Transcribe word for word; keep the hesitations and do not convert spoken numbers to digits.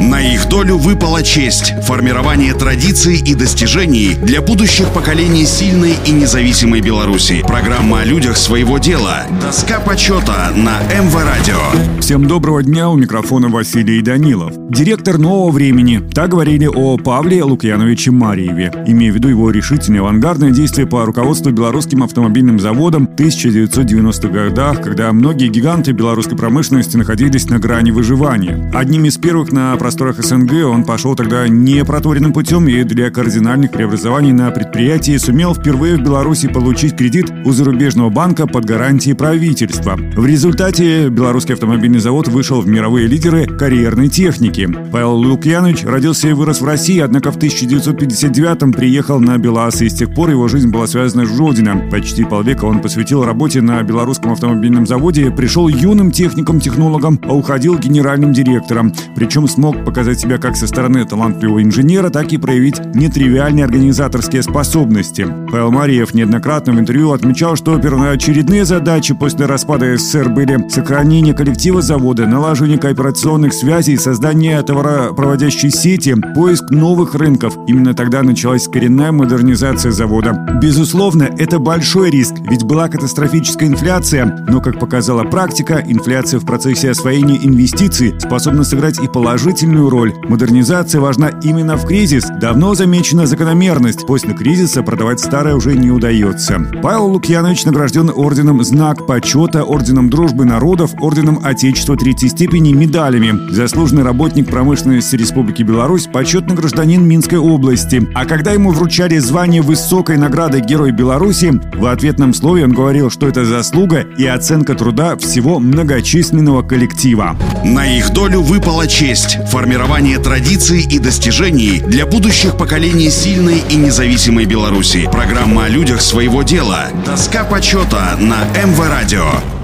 На их долю выпала честь – формирование традиций и достижений для будущих поколений сильной и независимой Беларуси. Программа о людях своего дела. Доска почёта на эм вэ радио. Всем доброго дня, у микрофона Василий Данилов. Директор нового времени. Так говорили о Павле Лукьяновиче Мариеве, имея в виду его решительные авангардные действия по руководству белорусским автомобильным заводом в тысяча девятьсот девяностых годах, когда многие гиганты белорусской промышленности находились на грани выживания. Одним из первых на просторах эс эн гэ он пошел тогда непроторенным путем и для кардинальных преобразований на предприятии сумел впервые в Беларуси получить кредит у зарубежного банка под гарантией правительства. В результате белорусский автомобильный завод вышел в мировые лидеры карьерной техники. Павел Лукьянович родился и вырос в России, однако в тысяча девятьсот пятьдесят девятом приехал на БелАЗ, и с тех пор его жизнь была связана с Жодино. Почти полвека он посвятил работе на белорусском автомобильном заводе, пришел юным техником-технологом, а уходил генеральным директором. Причем смог показать себя как со стороны талантливого инженера, так и проявить нетривиальные организаторские способности. Павел Мариев неоднократно в интервью отмечал, что первоочередные задачи после распада эс эс эс эр были сохранение коллектива завода, налаживание кооперационных связей, создание товаропроводящей сети, поиск новых рынков. Именно тогда началась коренная модернизация завода. Безусловно, это большой риск, ведь была катастрофическая инфляция, но, как показала практика, инфляция в процессе освоения инвестиций способна сыграть и положительную роль. Модернизация важна именно в кризис. Давно замечена закономерность: после кризиса продавать старое уже не удается. Павел Лукьянович награжден орденом «Знак почета», орденом «Дружбы народов», орденом «Отечества» третьей степени, медалями. Заслуженный работник промышленности Республики Беларусь, почетный гражданин Минской области. А когда ему вручали звание высокой награды «Герой Беларуси», в ответном слове он говорил, что это заслуга и оценка труда всего многочисленного коллектива. На их долю выпала честь – формирование традиций и достижений для будущих поколений сильной и независимой Беларуси. Программа о людях своего дела. Доска почёта на эм вэ радио.